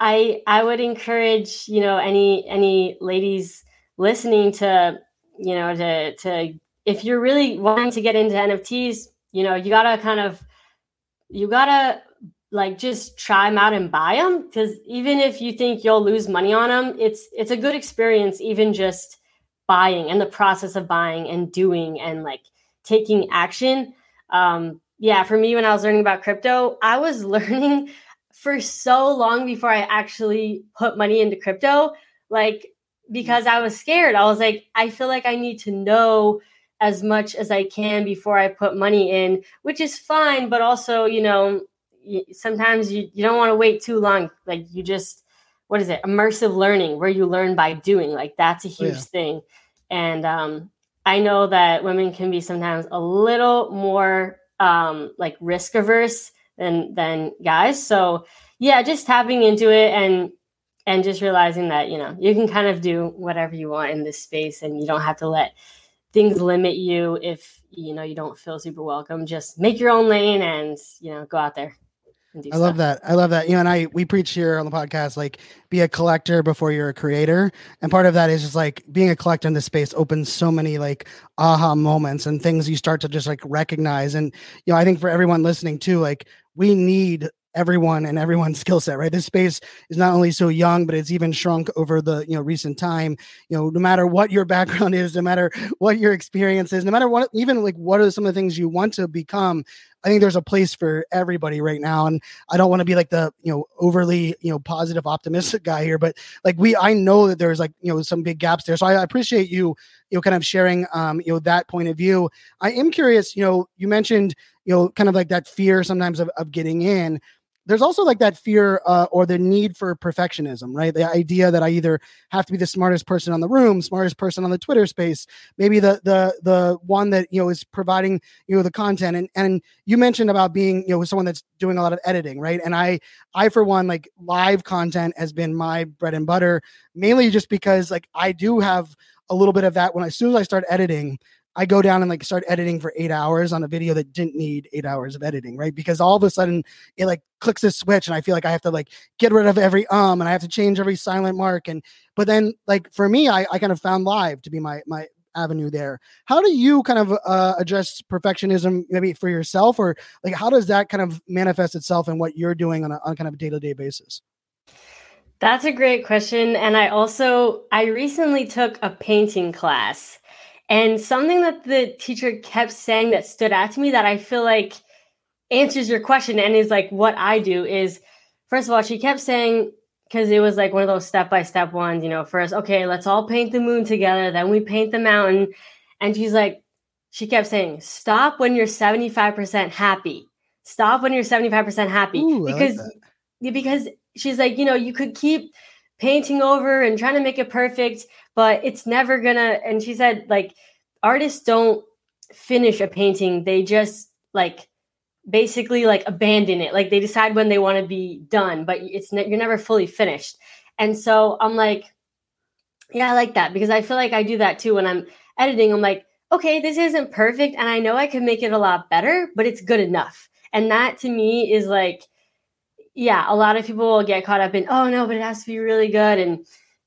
I I would encourage, you know, any any ladies listening to, you know, to, to if you're really wanting to get into N F Ts, you know, you got to kind of, you got to like just try them out and buy them. Because even if you think you'll lose money on them, it's, it's a good experience, even just buying and the process of buying and doing and like taking action. Um, yeah, for me, when I was learning about crypto, I was learning for so long before I actually put money into crypto. Like, because I was scared. I was like, I feel like I need to know as much as I can before I put money in, which is fine. But also, you know, sometimes you, you don't want to wait too long. Like you just, what is it? Immersive learning, where you learn by doing. Like that's a huge yeah. thing. And um, I know that women can be sometimes a little more um, like risk averse than, than guys. So yeah, just tapping into it and And just realizing that, you know, you can kind of do whatever you want in this space and you don't have to let things limit you if, you know, you don't feel super welcome. Just make your own lane and, you know, go out there and do I stuff. Love that. I love that. You know, and I, we preach here on the podcast, like be a collector before you're a creator. And part of that is just like being a collector in this space opens so many like aha moments and things you start to just like recognize. And, you know, I think for everyone listening too, like we need everyone and everyone's skill set, right? This space is not only so young, but it's even shrunk over the you know recent time. You know, no matter what your background is, no matter what your experience is, no matter what, even like what are some of the things you want to become. I think there's a place for everybody right now. And I don't want to be like the, you know, overly, you know, positive optimistic guy here, but like we, I know that there's like, you know, some big gaps there. So I appreciate you, you know, kind of sharing, um, you know, that point of view. I am curious, you know, you mentioned, you know, kind of like that fear sometimes of, of getting in. There's also like that fear uh, or the need for perfectionism, right? The idea that I either have to be the smartest person on the room, smartest person on the Twitter space, maybe the the the one that, you know, is providing, you know, the content. And and you mentioned about being, you know, someone that's doing a lot of editing, right? And I, I for one, like live content has been my bread and butter, mainly just because like I do have a little bit of that when as soon as I start editing, I go down and like start editing for eight hours on a video that didn't need eight hours of editing, right? Because all of a sudden it like clicks a switch and I feel like I have to like get rid of every um and I have to change every silent mark. And but then like for me, I, I kind of found live to be my my avenue there. How do you kind of uh, address perfectionism maybe for yourself, or like how does that kind of manifest itself in what you're doing on a on kind of a day-to-day basis? That's a great question. And I also, I recently took a painting class. And something that the teacher kept saying that stood out to me that I feel like answers your question and is like what I do is, first of all, she kept saying, because it was like one of those step-by-step ones, you know, first, okay, let's all paint the moon together. Then we paint the mountain. And she's like, she kept saying, stop when you're seventy-five percent happy. Stop when you're seventy-five percent happy. Ooh, because, I like that. Because she's like, you know, you could keep painting over and trying to make it perfect, but it's never gonna. And she said, like, artists don't finish a painting. They just like basically like abandon it. Like they decide when they want to be done, but it's ne- you're never fully finished. And so I'm like, yeah, I like that, because I feel like I do that too. When I'm editing, I'm like, okay, this isn't perfect. And I know I can make it a lot better, but it's good enough. And that to me is like, yeah, a lot of people will get caught up in, oh no, but it has to be really good. And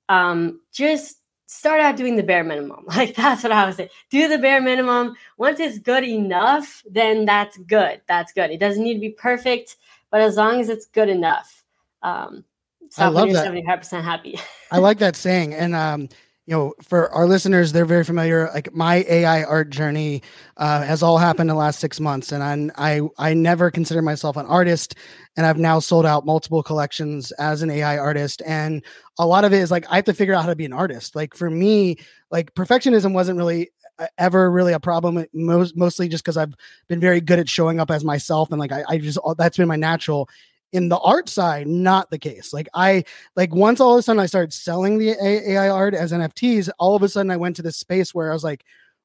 um, just start out doing the bare minimum. Like that's what I was saying. Do the bare minimum. Once it's good enough, then that's good. That's good. It doesn't need to be perfect, but as long as it's good enough. Um, so I love you're that. seventy-five percent happy. I like that saying. And um, you know, for our listeners, they're very familiar. Like my A I art journey uh, has all happened in the last six months. And I'm, I, I never consider myself an artist. And I've now sold out multiple collections as an A I artist. And a lot of it is like, I have to figure out how to be an artist. Like for me, like perfectionism wasn't really ever really a problem, most, mostly just because I've been very good at showing up as myself. And like, I, I just, that's been my natural. in the art side, not the case. Like I, like once all of a sudden I started selling the A I art as N F Ts, all of a sudden I went to this space where I was like,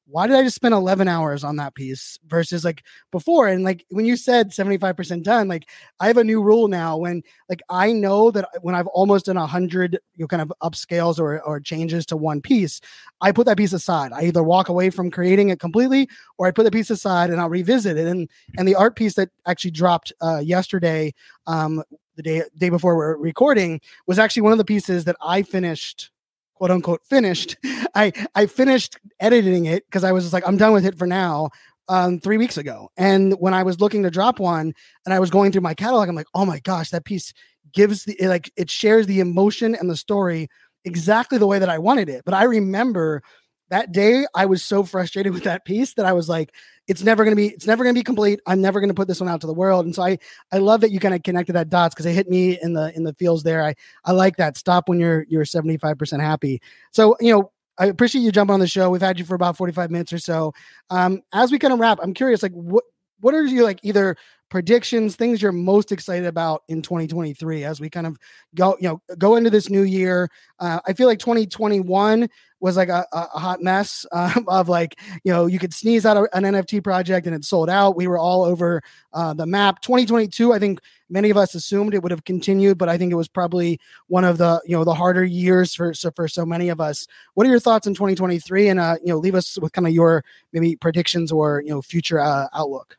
why did I just spend eleven hours on that piece versus like before? And like, when you said seventy-five percent done, like I have a new rule now when like, I know that when I've almost done a hundred, you know, kind of upscales or, or changes to one piece, I put that piece aside. I either walk away from creating it completely, or I put the piece aside and I'll revisit it. And, and the art piece that actually dropped uh, yesterday, um, the day, day before we were recording, was actually one of the pieces that I finished, quote unquote, finished. I, I finished editing it because I was just like, I'm done with it for now, um, three weeks ago. And when I was looking to drop one and I was going through my catalog, I'm like, oh my gosh, that piece gives the, it, like, it shares the emotion and the story exactly the way that I wanted it. But I remember that day I was so frustrated with that piece that I was like, it's never going to be, it's never going to be complete. I'm never going to put this one out to the world. And so I, I love that you kind of connected that dots, because it hit me in the, in the feels there. I, I like that. Stop when you're, you're seventy-five percent happy. So, you know, I appreciate you jumping on the show. We've had you for about forty-five minutes or so. Um, as we kind of wrap, I'm curious, like what, what are you like either predictions, things you're most excited about in twenty twenty-three as we kind of go, you know, go into this new year? Uh, I feel like twenty twenty-one was like a, a hot mess um, of like, you know, you could sneeze out an N F T project and it sold out. We were all over uh, the map. twenty twenty-two, I think many of us assumed it would have continued, but I think it was probably one of the, you know, the harder years for so, for so many of us. What are your thoughts in twenty twenty-three? And, uh, you know, leave us with kind of your maybe predictions or, you know, future uh, outlook.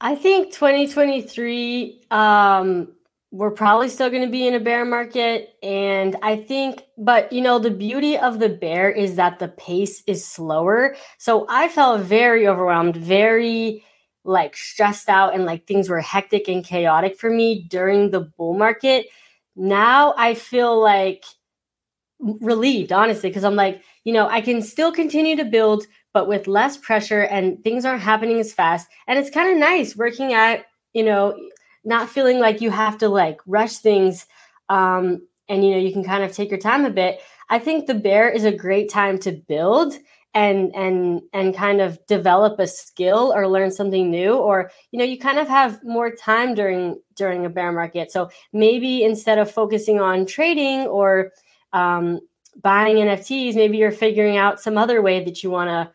I think twenty twenty-three, um, we're probably still going to be in a bear market. And I think, but you know, the beauty of the bear is that the pace is slower. So I felt very overwhelmed, very like stressed out, and like things were hectic and chaotic for me during the bull market. Now I feel like relieved, honestly, because I'm like, you know, I can still continue to build, but with less pressure, and things aren't happening as fast. And it's kind of nice working at, you know, not feeling like you have to like rush things. Um, and, you know, you can kind of take your time a bit. I think the bear is a great time to build and, and, and kind of develop a skill or learn something new, or, you know, you kind of have more time during, during a bear market. So maybe instead of focusing on trading or um, buying N F Ts, maybe you're figuring out some other way that you want to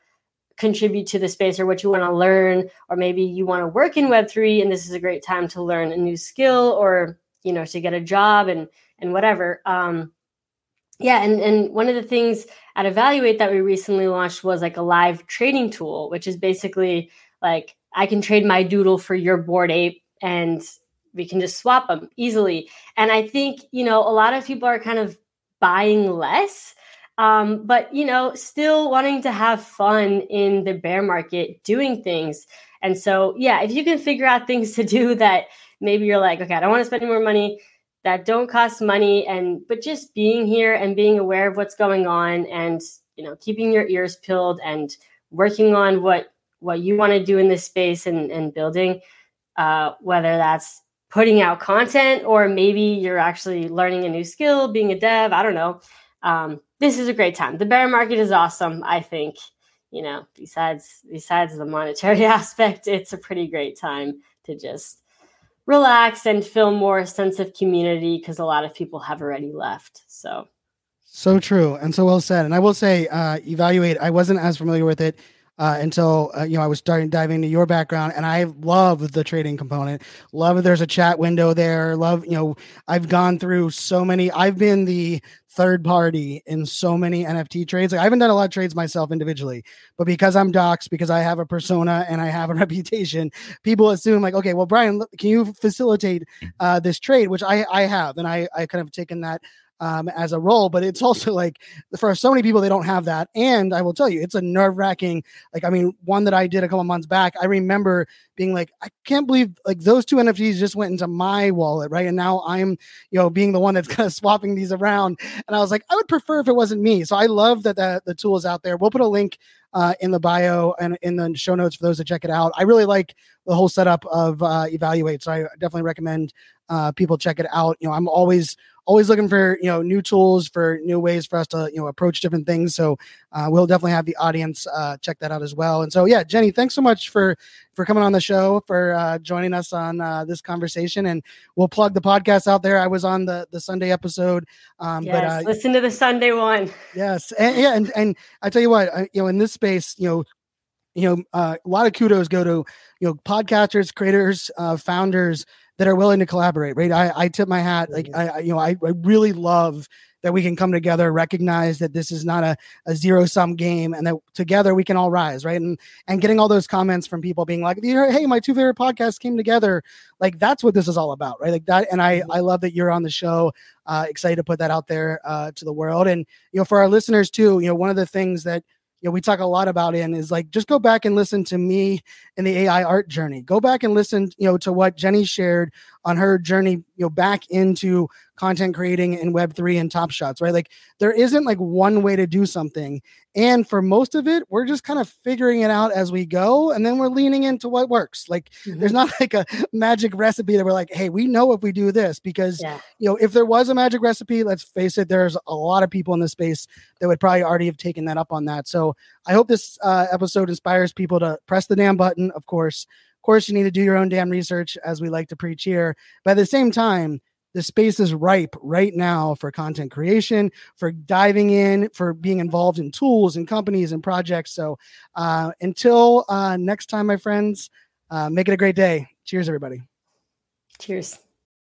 contribute to the space, or what you want to learn, or maybe you want to work in web three and this is a great time to learn a new skill, or, you know, to get a job and, and whatever. Um, yeah. And, and one of the things at Evaluate that we recently launched was like a live trading tool, which is basically like, I can trade my Doodle for your Bored Ape and we can just swap them easily. And I think, you know, a lot of people are kind of buying less, Um, but, you know, still wanting to have fun in the bear market, doing things. And so, yeah, if you can figure out things to do that maybe you're like, okay, I don't want to spend any more money, that don't cost money. And but just being here and being aware of what's going on, and, you know, keeping your ears peeled and working on what what you want to do in this space, and, and building, uh, whether that's putting out content or maybe you're actually learning a new skill, being a dev, I don't know. Um, This is a great time. The bear market is awesome. I think, you know, besides besides the monetary aspect, it's a pretty great time to just relax and feel more a sense of community, because a lot of people have already left. So, so true. And so well said. And I will say, uh, Evaluate, I wasn't as familiar with it Uh, until, uh, you know, I was starting diving into your background, and I love the trading component. Love that there's a chat window there. Love, you know, I've gone through so many, I've been the third party in so many N F T trades. Like, I haven't done a lot of trades myself individually, but because I'm docs, because I have a persona and I have a reputation, people assume like, okay, well, Brian, can you facilitate uh, this trade? Which I, I have. And I, I kind of taken that Um, as a role, but it's also like for so many people, they don't have that. And I will tell you, it's a nerve wracking, like, I mean, one that I did a couple of months back, I remember being like, I can't believe like those two N F Ts just went into my wallet. Right. And now I'm, you know, being the one that's kind of swapping these around. And I was like, I would prefer if it wasn't me. So I love that the, the tool is out there. We'll put a link uh, in the bio and in the show notes for those that check it out. I really like the whole setup of uh, Evaluate. So I definitely recommend uh, people check it out. You know, I'm always always looking for, you know, new tools for new ways for us to, you know, approach different things. So uh, we'll definitely have the audience uh, check that out as well. And so, yeah, Jenny, thanks so much for, for coming on the show, for uh, joining us on uh, this conversation. And we'll plug the podcast out there. I was on the, the Sunday episode. Um, yes, but, uh, listen to the Sunday one. Yes. And, yeah. And, and I tell you what, I, you know, in this space, you know, you know, uh, a lot of kudos go to, you know, podcasters, creators, uh, founders that are willing to collaborate, right? I, I tip my hat. Like, I, I you know, I, I really love that we can come together, recognize that this is not a, a zero sum game, and that together we can all rise, right? And and getting all those comments from people being like, hey, my two favorite podcasts came together. Like, that's what this is all about, right? Like that. And I, I love that you're on the show. Uh, excited to put that out there uh, to the world. And, you know, for our listeners too, you know, one of the things that, you know, we talk a lot about in is like, just go back and listen to me in the A I art journey. Go back and listen, you know, to what Jenny shared on her journey, you know, back into content creating in Web three and Top Shots, right? Like, there isn't like one way to do something. And for most of it, we're just kind of figuring it out as we go. And then we're leaning into what works. Like, mm-hmm. There's not like a magic recipe that we're like, hey, we know if we do this, because, yeah. you know, if there was a magic recipe, let's face it, there's a lot of people in this space that would probably already have taken that up on that. So I hope this uh, episode inspires people to press the damn button. Of course, of course, you need to do your own damn research, as we like to preach here. But at the same time, the space is ripe right now for content creation, for diving in, for being involved in tools and companies and projects. So uh, until uh, next time, my friends, uh, make it a great day. Cheers, everybody. Cheers.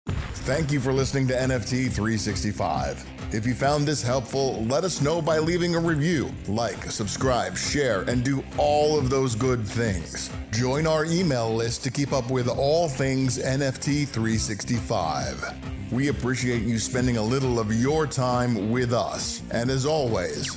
Thank you for listening to N F T three sixty-five. If you found this helpful, let us know by leaving a review, like, subscribe, share, and do all of those good things. Join our email list to keep up with all things N F T three sixty-five. We appreciate you spending a little of your time with us. And as always...